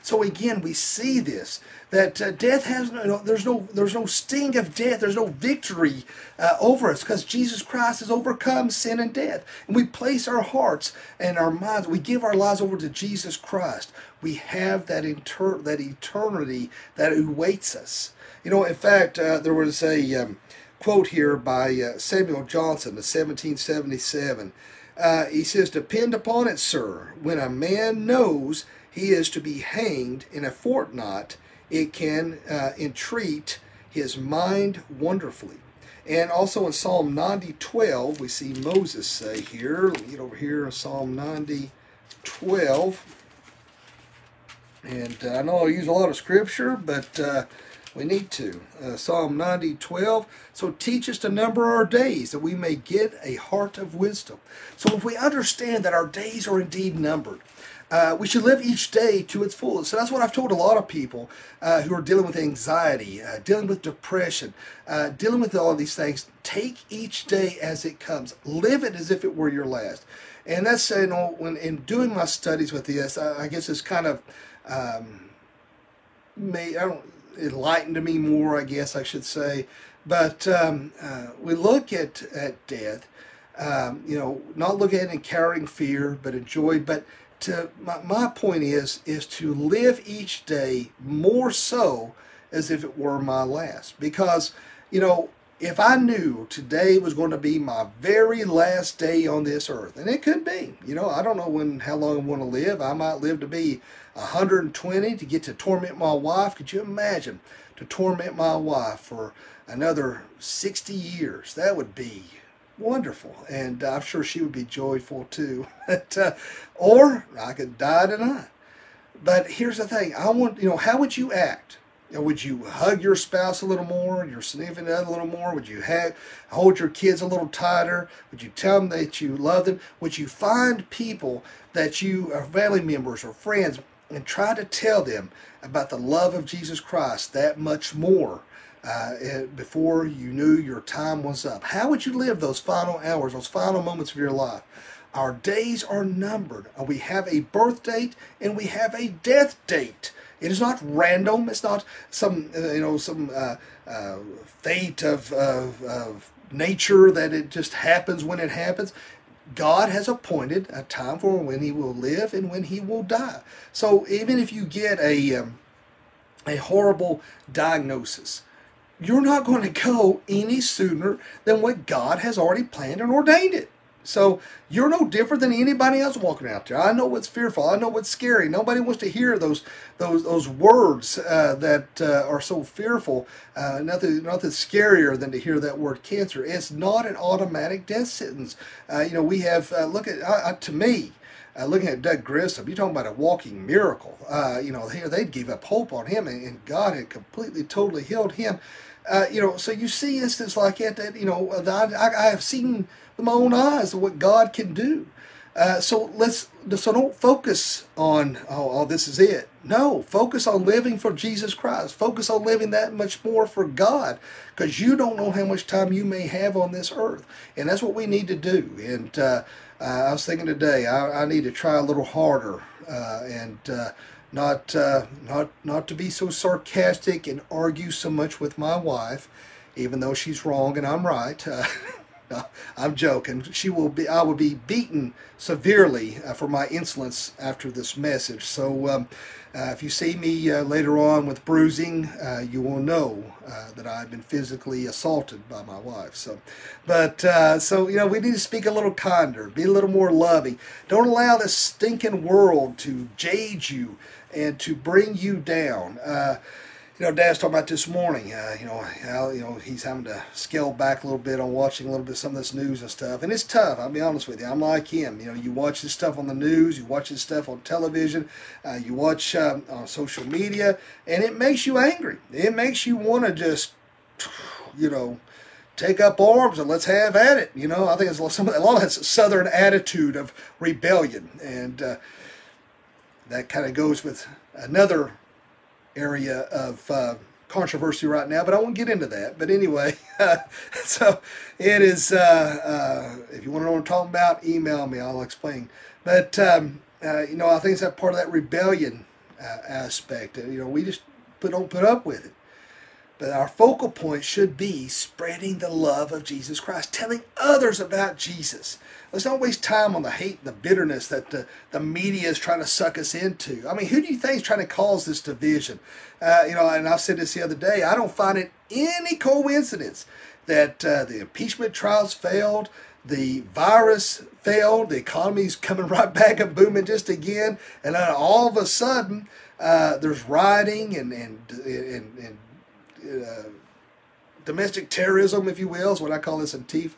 So again, we see this, that death has no, there's no sting of death, there's no victory over us, because Jesus Christ has overcome sin and death. And we place our hearts and our minds, we give our lives over to Jesus Christ. We have that eternity that awaits us. You know, in fact, there was a quote here by Samuel Johnson in 1777. He says, "Depend upon it, sir, when a man knows he is to be hanged in a fortnight, it can entreat his mind wonderfully." And also in Psalm 90:12, we see Moses say here, let me get over here in Psalm 90:12. And I know I use a lot of scripture, but we need to. Psalm 90:12. "So teach us to number our days, that we may get a heart of wisdom." So if we understand that our days are indeed numbered, we should live each day to its fullest. So that's what I've told a lot of people who are dealing with anxiety, dealing with depression, dealing with all of these things. Take each day as it comes. Live it as if it were your last. And that's, you know, when in doing my studies with this, I guess it's kind of enlightened me more, I guess I should say. But we look at death, you know, not look at it and carrying fear, but enjoy. But my point is to live each day more so as if it were my last. Because, you know, if I knew today was going to be my very last day on this earth, and it could be, you know, I don't know how long I want to live. I might live to be 120 to get to torment my wife. Could you imagine to torment my wife for another 60 years? That would be wonderful, and I'm sure she would be joyful too. But, or I could die tonight. But here's the thing: I want, you know, how would you act? You know, would you hug your spouse a little more, your significant other a little more? Would you hold your kids a little tighter? Would you tell them that you love them? Would you find people that you are family members or friends and try to tell them about the love of Jesus Christ that much more? Before you knew your time was up. How would you live those final hours, those final moments of your life? Our days are numbered. We have a birth date and we have a death date. It is not random. It's not some fate of nature that it just happens when it happens. God has appointed a time for when He will live and when He will die. So even if you get a horrible diagnosis, you're not going to go any sooner than what God has already planned and ordained it. So you're no different than anybody else walking out there. I know what's fearful. I know what's scary. Nobody wants to hear those words that are so fearful. Nothing scarier than to hear that word cancer. It's not an automatic death sentence. You know, we have to me. Looking at Doug Grissom, you're talking about a walking miracle. You know, here they'd give up hope on him, and God had completely, totally healed him. You know, so you see instances like that. You know, I have seen with my own eyes what God can do. So don't focus on this is it. No, focus on living for Jesus Christ. Focus on living that much more for God, because you don't know how much time you may have on this earth, and that's what we need to do. And I was thinking today, I need to try a little harder and not to be so sarcastic and argue so much with my wife, even though she's wrong and I'm right. No, I'm joking. I will be beaten severely for my insolence after this message. So if you see me later on with bruising, you will know that I've been physically assaulted by my wife. So you know, we need to speak a little kinder, be a little more loving. Don't allow this stinking world to jade you and to bring you down. You know, Dad's talking about this morning, he's having to scale back a little bit on watching a little bit of some of this news and stuff. And it's tough, I'll be honest with you. I'm like him. You know, you watch this stuff on the news, you watch this stuff on television, you watch on social media, and it makes you angry. It makes you want to just you know, take up arms and let's have at it. You know, I think it's a lot of that Southern attitude of rebellion. And that kind of goes with another area of controversy right now, but I won't get into that. But anyway, so it is, if you want to know what I'm talking about, email me, I'll explain. But, you know, I think it's that part of that rebellion aspect. You know, we just don't put up with it. But our focal point should be spreading the love of Jesus Christ, telling others about Jesus. Let's not waste time on the hate and the bitterness that the media is trying to suck us into. I mean, who do you think is trying to cause this division? You know, and I said this the other day, I don't find it any coincidence that the impeachment trials failed, the virus failed, the economy's coming right back and booming just again, and then all of a sudden there's rioting and domestic terrorism, if you will, is what I call this in Antifa.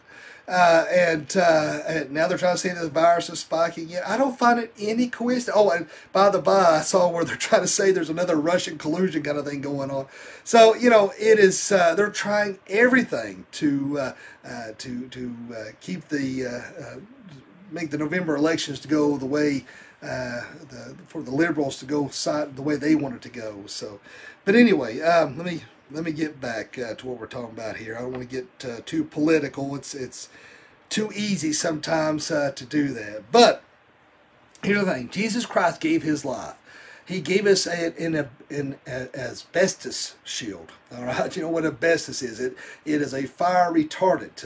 And now they're trying to say that the virus is spiking again. I don't find it any coincidence. Oh, and by the by, I saw where they're trying to say there's another Russian collusion kind of thing going on. So, you know, it is, they're trying everything to keep the, make the November elections to go the way, for the liberals to go the way they want it to go. So, but anyway, let me get back to what we're talking about here. I don't want to get too political. It's too easy sometimes to do that. But here's the thing: Jesus Christ gave His life. He gave us an asbestos shield. All right, you know what asbestos is? It is a fire retardant,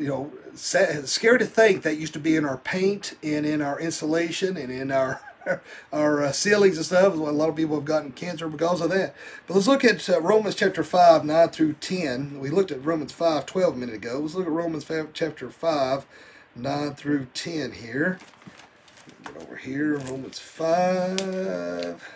you know, scary to think that used to be in our paint and in our insulation and in our ceilings and stuff. A lot of people have gotten cancer because of that. But let's look at Romans chapter 5, 9 through 10. We looked at Romans 5, 12 a minute ago. Let's look at Romans 5, chapter 5, 9 through 10 here. Get over here, Romans 5.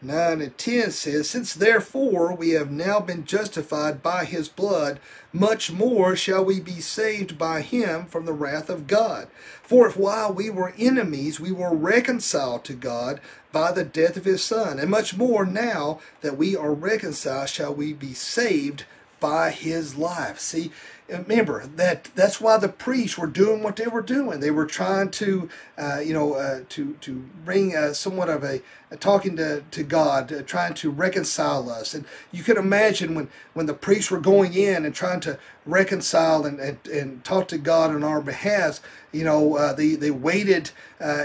9 and 10 says, "Since therefore we have now been justified by his blood, much more shall we be saved by him from the wrath of God. For if while we were enemies, we were reconciled to God by the death of his Son, and much more now that we are reconciled, shall we be saved by his life." See, remember that's why the priests were doing what they were doing. They were trying to, to bring somewhat of a talking to God, trying to reconcile us. And you can imagine when the priests were going in and trying to reconcile and talk to God on our behalf. You know, they waited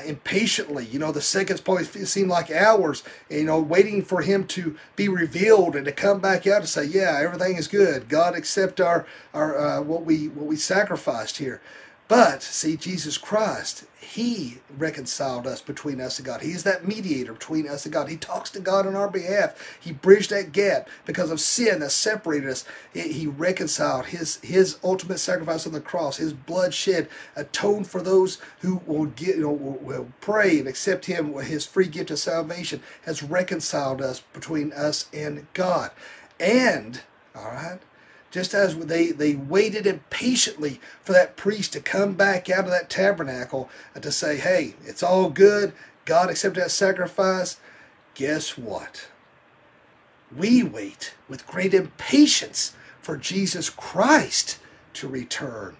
impatiently. You know, the seconds probably seemed like hours. You know, waiting for him to be revealed and to come back out and say, "Yeah, everything is good. God accept our what we sacrificed here." But see, Jesus Christ, He reconciled us between us and God. He is that mediator between us and God. He talks to God on our behalf. He bridged that gap because of sin that separated us. He reconciled. His ultimate sacrifice on the cross, His blood shed, atoned for those who will pray and accept Him. His free gift of salvation has reconciled us between us and God. And all right, just as they waited impatiently for that priest to come back out of that tabernacle and to say, "Hey, it's all good. God accepted that sacrifice." Guess what? We wait with great impatience for Jesus Christ to return.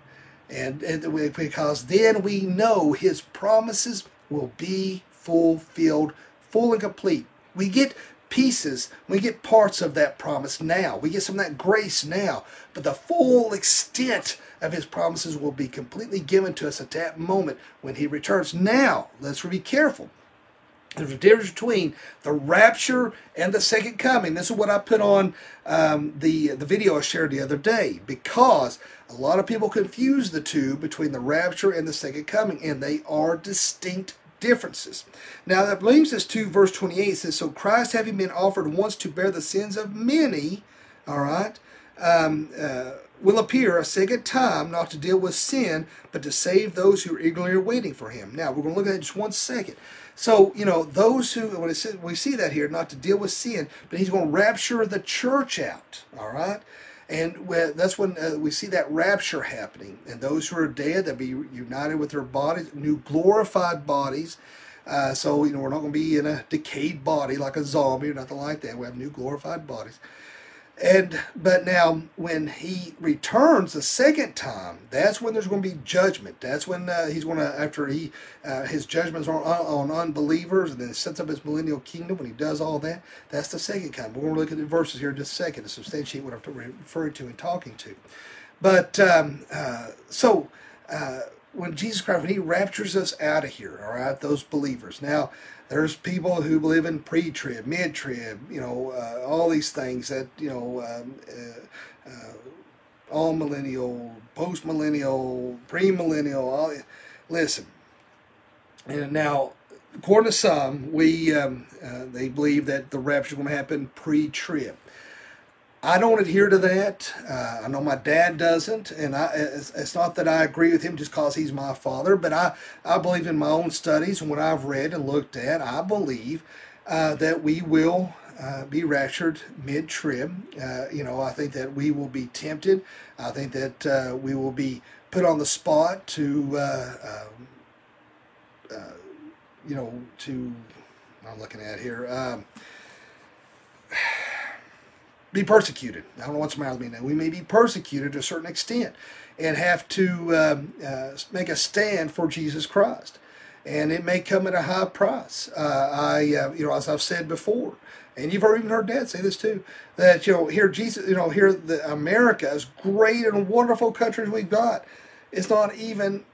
And because then we know His promises will be fulfilled, full and complete. We get pieces, we get parts of that promise now. We get some of that grace now. But the full extent of His promises will be completely given to us at that moment when He returns. Now, let's be careful. There's a difference between the rapture and the second coming. This is what I put on the video I shared the other day, because a lot of people confuse the two between the rapture and the second coming, and they are distinct differences. Now that brings us to verse 28. It says, "So Christ, having been offered once to bear the sins of many," all right, "will appear a second time, not to deal with sin, but to save those who eagerly are waiting for him." Now we're going to look at it in just one second. So, you know, those who, when it says, we see that here, not to deal with sin, but He's going to rapture the church out, all right? And that's when we see that rapture happening. And those who are dead, they'll be united with their bodies, new glorified bodies. So, we're not going to be in a decayed body like a zombie or nothing like that. We have new glorified bodies. But now, when he returns the second time, that's when there's going to be judgment. That's when he's going to, after his judgments are on unbelievers, and then sets up his millennial kingdom. When he does all that, that's the second time. We're going to look at the verses here in just a second to substantiate what I'm referring to and talking to. But when Jesus Christ, when he raptures us out of here, all right, those believers. Now, there's people who believe in pre-trib, mid-trib, all these things that, all millennial, post-millennial, pre-millennial. Listen, and now, according to some, they believe that the rapture is going to happen pre-trib. I don't adhere to that. I know my dad doesn't, and it's not that I agree with him just because he's my father, but I believe in my own studies and what I've read and looked at. I believe that we will be raptured mid-trib. I think that we will be tempted. I think that we will be put on the spot to I'm looking at here. Be persecuted. I don't know what's the matter with me now. We may be persecuted to a certain extent and have to make a stand for Jesus Christ. And it may come at a high price. As I've said before, and you've even heard Dad say this too, that, here Jesus, here America, as great and wonderful country as we've got, it's not even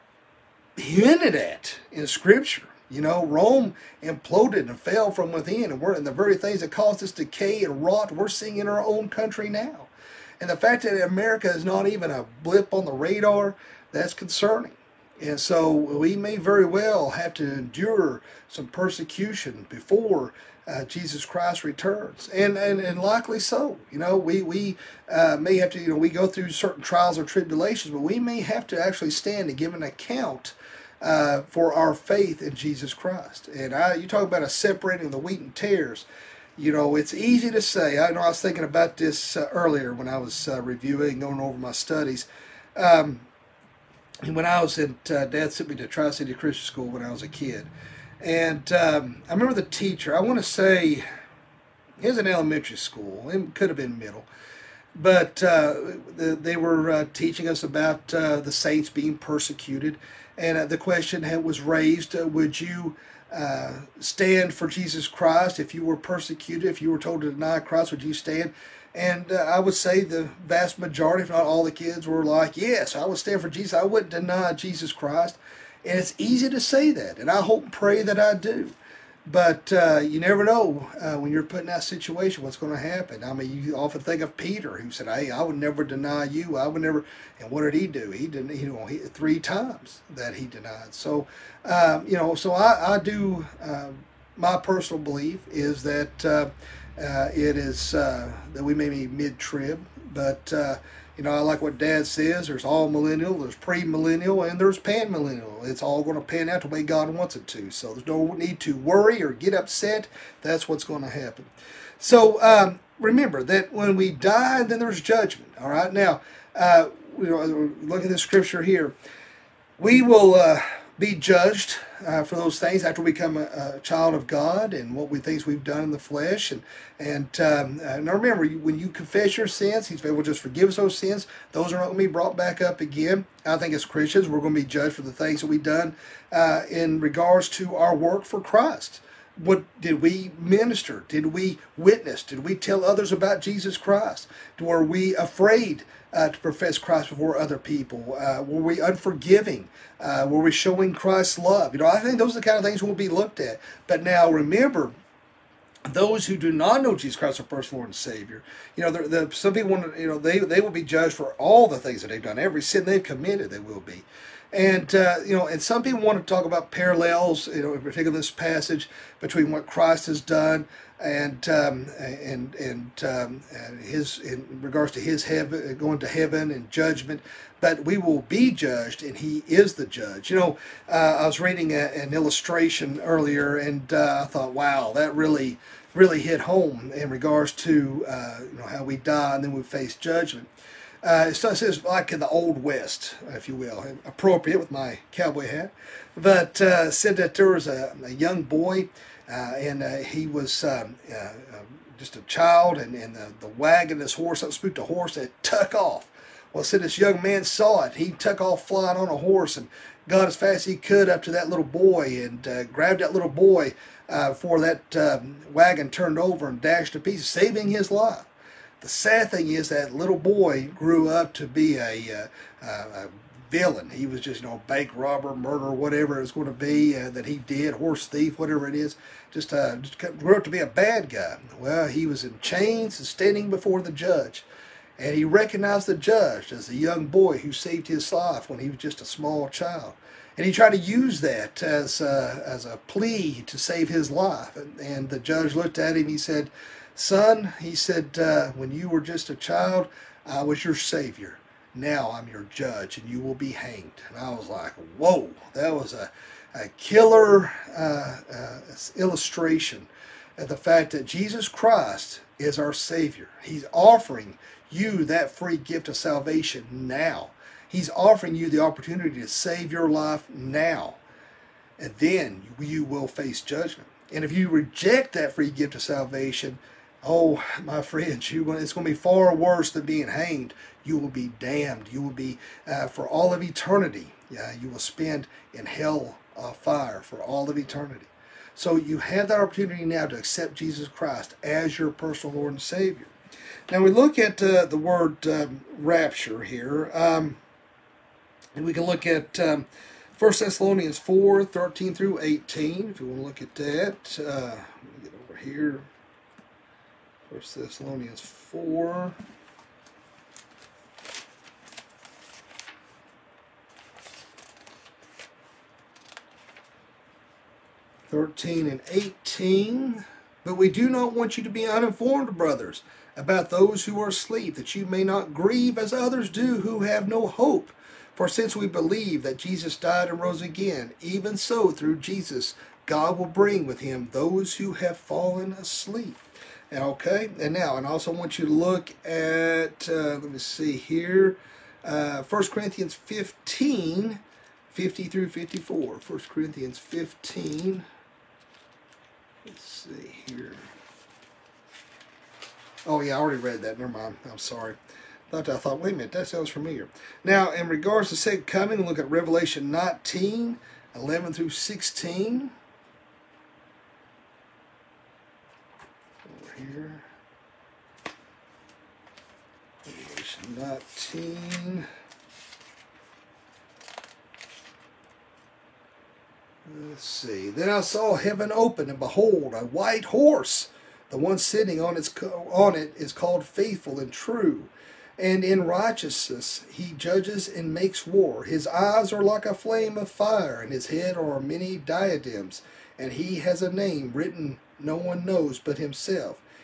hinted at in Scripture. Rome imploded and fell from within, and the very things that caused us decay and rot, we're seeing in our own country now. And the fact that America is not even a blip on the radar, that's concerning. And so we may very well have to endure some persecution before Jesus Christ returns, and likely so. We may have to, we go through certain trials or tribulations, but we may have to actually stand and give an account for our faith in Jesus Christ. And you talk about separating the wheat and tares. It's easy to say. I know I was thinking about this earlier when I was reviewing, going over my studies. And when I was at, Dad sent me to Tri-City Christian School when I was a kid. And I remember the teacher, I want to say, it was an elementary school. It could have been middle. But they were teaching us about the saints being persecuted. And the question was raised, would you stand for Jesus Christ if you were persecuted, if you were told to deny Christ, would you stand? And I would say the vast majority, if not all the kids, were like, yes, I would stand for Jesus. I wouldn't deny Jesus Christ. And it's easy to say that, and I hope and pray that I do. But you never know when you're put in that situation what's going to happen. I mean, you often think of Peter, who said, hey, I would never deny you. I would never. And what did he do? He didn't, three times that he denied. So, so I do, my personal belief is that it is that we may be mid-trib. But, I like what Dad says. There's all millennial, there's pre-millennial, and there's pan-millennial. It's all going to pan out the way God wants it to. So there's no need to worry or get upset. That's what's going to happen. So remember that when we die, then there's judgment. All right. Now, look at this scripture here. We will be judged for those things after we become a child of God and what we think we've done in the flesh. And now remember, when you confess your sins, He's able to just forgive us those sins. Those are not going to be brought back up again. I think as Christians, we're going to be judged for the things that we've done in regards to our work for Christ. What did we minister? Did we witness? Did we tell others about Jesus Christ? Were we afraid to profess Christ before other people? Were we unforgiving? Were we showing Christ's love? I think those are the kind of things we'll be looked at. But now remember, those who do not know Jesus Christ as personal Lord and Savior, some people want to, they will be judged for all the things that they've done, every sin they've committed, they will be. And, and some people want to talk about parallels, in particular this passage, between what Christ has done and his, in regards to his heaven, going to heaven and judgment. But we will be judged, and He is the judge. I was reading an illustration earlier, and I thought, wow, that really hit home in regards to how we die and then we face judgment. It's like in the Old West, if you will, and appropriate with my cowboy hat. But said that there was a young boy, and he was just a child, and the wagon of his horse, something spooked the horse, and it took off. Well, said this young man saw it. He took off flying on a horse and got as fast as he could up to that little boy and grabbed that little boy before that wagon turned over and dashed to pieces, saving his life. The sad thing is that little boy grew up to be a villain. He was just, bank robber, murderer, whatever it was going to be that he did, horse thief, whatever it is. Just grew up to be a bad guy. Well, he was in chains and standing before the judge. And he recognized the judge as the young boy who saved his life when he was just a small child. And he tried to use that as a plea to save his life. And the judge looked at him. He said, "Son," he said, "when you were just a child, I was your savior. Now I'm your judge, and you will be hanged." And I was like, whoa, that was a killer illustration of the fact that Jesus Christ is our savior. He's offering you that free gift of salvation now. He's offering you the opportunity to save your life now. And then you will face judgment. And if you reject that free gift of salvation, oh, my friends, it's going to be far worse than being hanged. You will be damned. You will be, for all of eternity, you will spend in hell fire for all of eternity. So you have that opportunity now to accept Jesus Christ as your personal Lord and Savior. Now we look at the word rapture here, and we can look at 1 Thessalonians 4, 13 through 18, if you want to look at that. Let me get over here. 1 Thessalonians 4. verses 13 and 18. "But we do not want you to be uninformed, brothers, about those who are asleep, that you may not grieve as others do who have no hope. For since we believe that Jesus died and rose again, even so through Jesus God will bring with him those who have fallen asleep." Okay, and I also want you to look at, let me see here, 1 Corinthians 15, 50 through 54. 1 Corinthians 15, let's see here. Oh, yeah, I already read that. Never mind. I'm sorry. I thought, wait a minute, that sounds familiar. Now, in regards to second coming, look at Revelation 19, 11 through 16. Over here. Revelation 19. Let's see. "Then I saw heaven open, and behold, a white horse. The one sitting on it is called Faithful and True. And in righteousness he judges and makes war. His eyes are like a flame of fire, and his head are many diadems. And he has a name written no one knows but himself.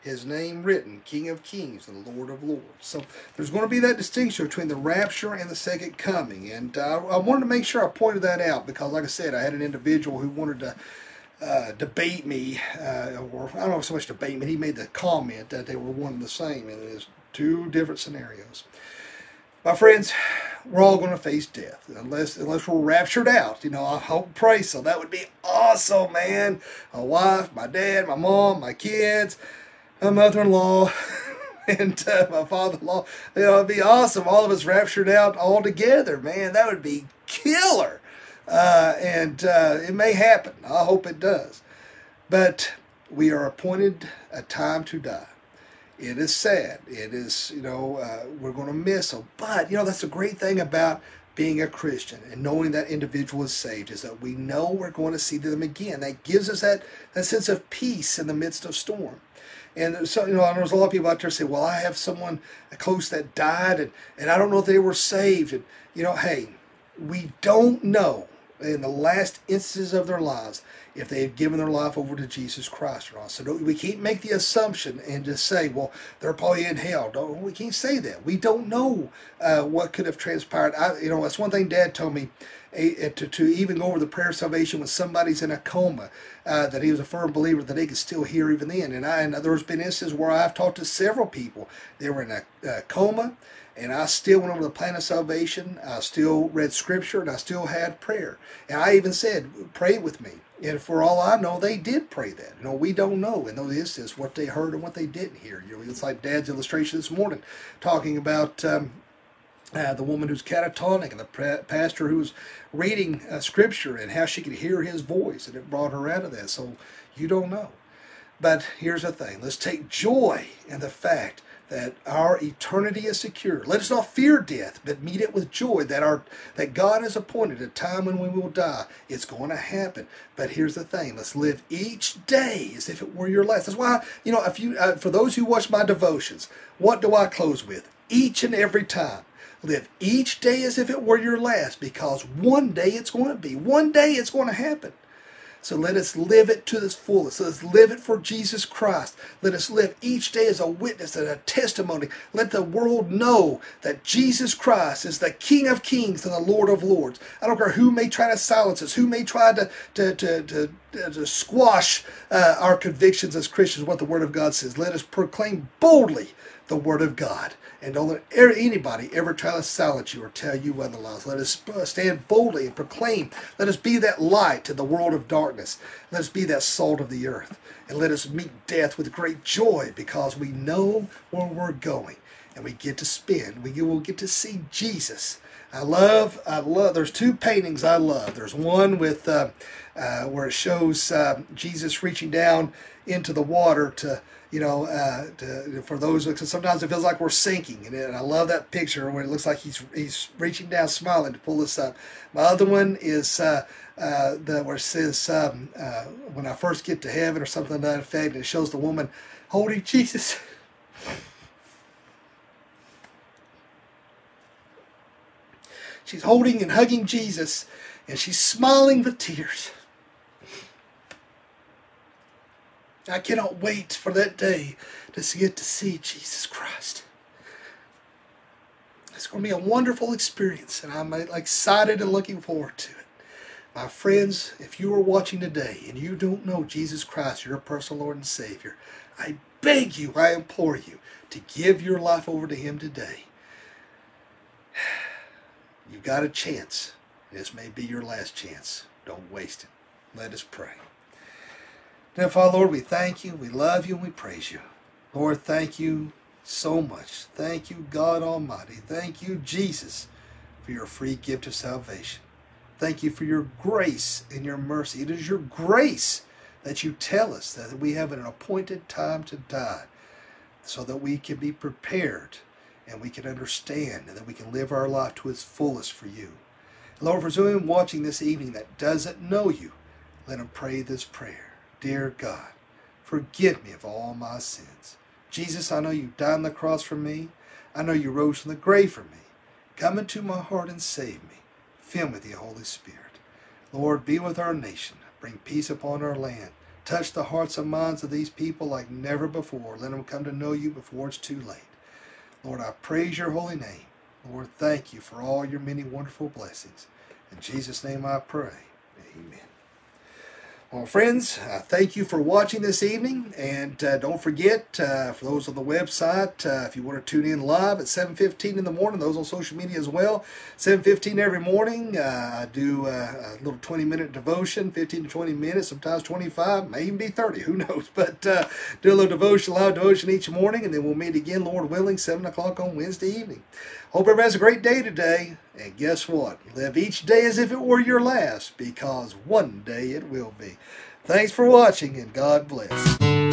his name written, King of Kings and Lord of Lords." So there's going to be that distinction between the rapture and the second coming. And I wanted to make sure I pointed that out because, like I said, I had an individual who wanted to debate me, or I don't know so much debate me, he made the comment that they were one and the same, and it's two different scenarios. My friends, we're all going to face death unless we're raptured out. I hope and pray so. That would be awesome, man. My wife, my dad, my mom, my kids, my mother-in-law, and my father-in-law. It'd be awesome. All of us raptured out all together, man. That would be killer. And it may happen. I hope it does. But we are appointed a time to die. It is sad. It is, we're going to miss them. But, that's the great thing about being a Christian and knowing that individual is saved, is that we know we're going to see them again. That gives us that sense of peace in the midst of storm. And so, you know, there's a lot of people out there say, well, I have someone close that died, and I don't know if they were saved. And, you know, hey, we don't know in the last instances of their lives if they had given their life over to Jesus Christ or not. So we can't make the assumption and just say, well, they're probably in hell. Don't, we can't say that. We don't know what could have transpired. You know, that's one thing Dad told me, to even go over the prayer of salvation when somebody's in a coma, that he was a firm believer that they could still hear even then. And there's been instances where I've talked to several people. They were in a coma, and I still went over the plan of salvation. I still read Scripture, and I still had prayer. And I even said, pray with me. And for all I know, they did pray that. You know, we don't know in those instances what they heard and what they didn't hear. You know, it's like Dad's illustration this morning, talking about the woman who's catatonic and the pastor who's reading Scripture and how she could hear his voice, and it brought her out of that. So you don't know. But here's the thing. Let's take joy in the fact that our eternity is secure. Let us not fear death, but meet it with joy, that God has appointed a time when we will die. It's going to happen. But here's the thing. Let's live each day as if it were your last. That's why, you know, if you for those who watch my devotions, what do I close with? Each and every time. Live each day as if it were your last, because one day it's going to be. One day it's going to happen. So let us live it to the fullest. Let us live it for Jesus Christ. Let us live each day as a witness and a testimony. Let the world know that Jesus Christ is the King of Kings and the Lord of Lords. I don't care who may try to silence us, who may try to squash our convictions as Christians, what the Word of God says. Let us proclaim boldly the Word of God. And don't let anybody ever try to silence you or tell you otherwise. Let us stand boldly and proclaim. Let us be that light to the world of darkness. Let us be that salt of the earth. And let us meet death with great joy, because we know where we're going. And we get to spend. We will get to see Jesus. I love, there's two paintings I love. There's one with where it shows Jesus reaching down into the water to, you know, for those, because sometimes it feels like we're sinking. And I love that picture where it looks like he's reaching down, smiling to pull us up. My other one is where it says, when I first get to heaven or something to that effect, and it shows the woman holding Jesus. She's holding and hugging Jesus, and she's smiling with tears. I cannot wait for that day to get to see Jesus Christ. It's going to be a wonderful experience, and I'm excited and looking forward to it. My friends, if you are watching today and you don't know Jesus Christ, your personal Lord and Savior, I beg you, I implore you to give your life over to Him today. You've got a chance. This may be your last chance. Don't waste it. Let us pray. Now, Father, Lord, we thank you, we love you, and we praise you. Lord, thank you so much. Thank you, God Almighty. Thank you, Jesus, for your free gift of salvation. Thank you for your grace and your mercy. It is your grace that you tell us that we have an appointed time to die, so that we can be prepared and we can understand, and that we can live our life to its fullest for you. And Lord, for anyone watching this evening that doesn't know you, let him pray this prayer. Dear God, forgive me of all my sins. Jesus, I know you died on the cross for me. I know you rose from the grave for me. Come into my heart and save me. Fill me with the Holy Spirit. Lord, be with our nation. Bring peace upon our land. Touch the hearts and minds of these people like never before. Let them come to know you before it's too late. Lord, I praise your holy name. Lord, thank you for all your many wonderful blessings. In Jesus' name I pray. Amen. Well, friends, I thank you for watching this evening. And don't forget, for those on the website, if you want to tune in live at 7:15 in the morning, those on social media as well, 7:15 every morning, I do a little 20-minute devotion, 15 to 20 minutes, sometimes 25, may even be 30, who knows. But do a little devotion, live devotion each morning, and then we'll meet again, Lord willing, 7 o'clock on Wednesday evening. Hope everybody has a great day today. And guess what? Live each day as if it were your last, because one day it will be. Thanks for watching, and God bless.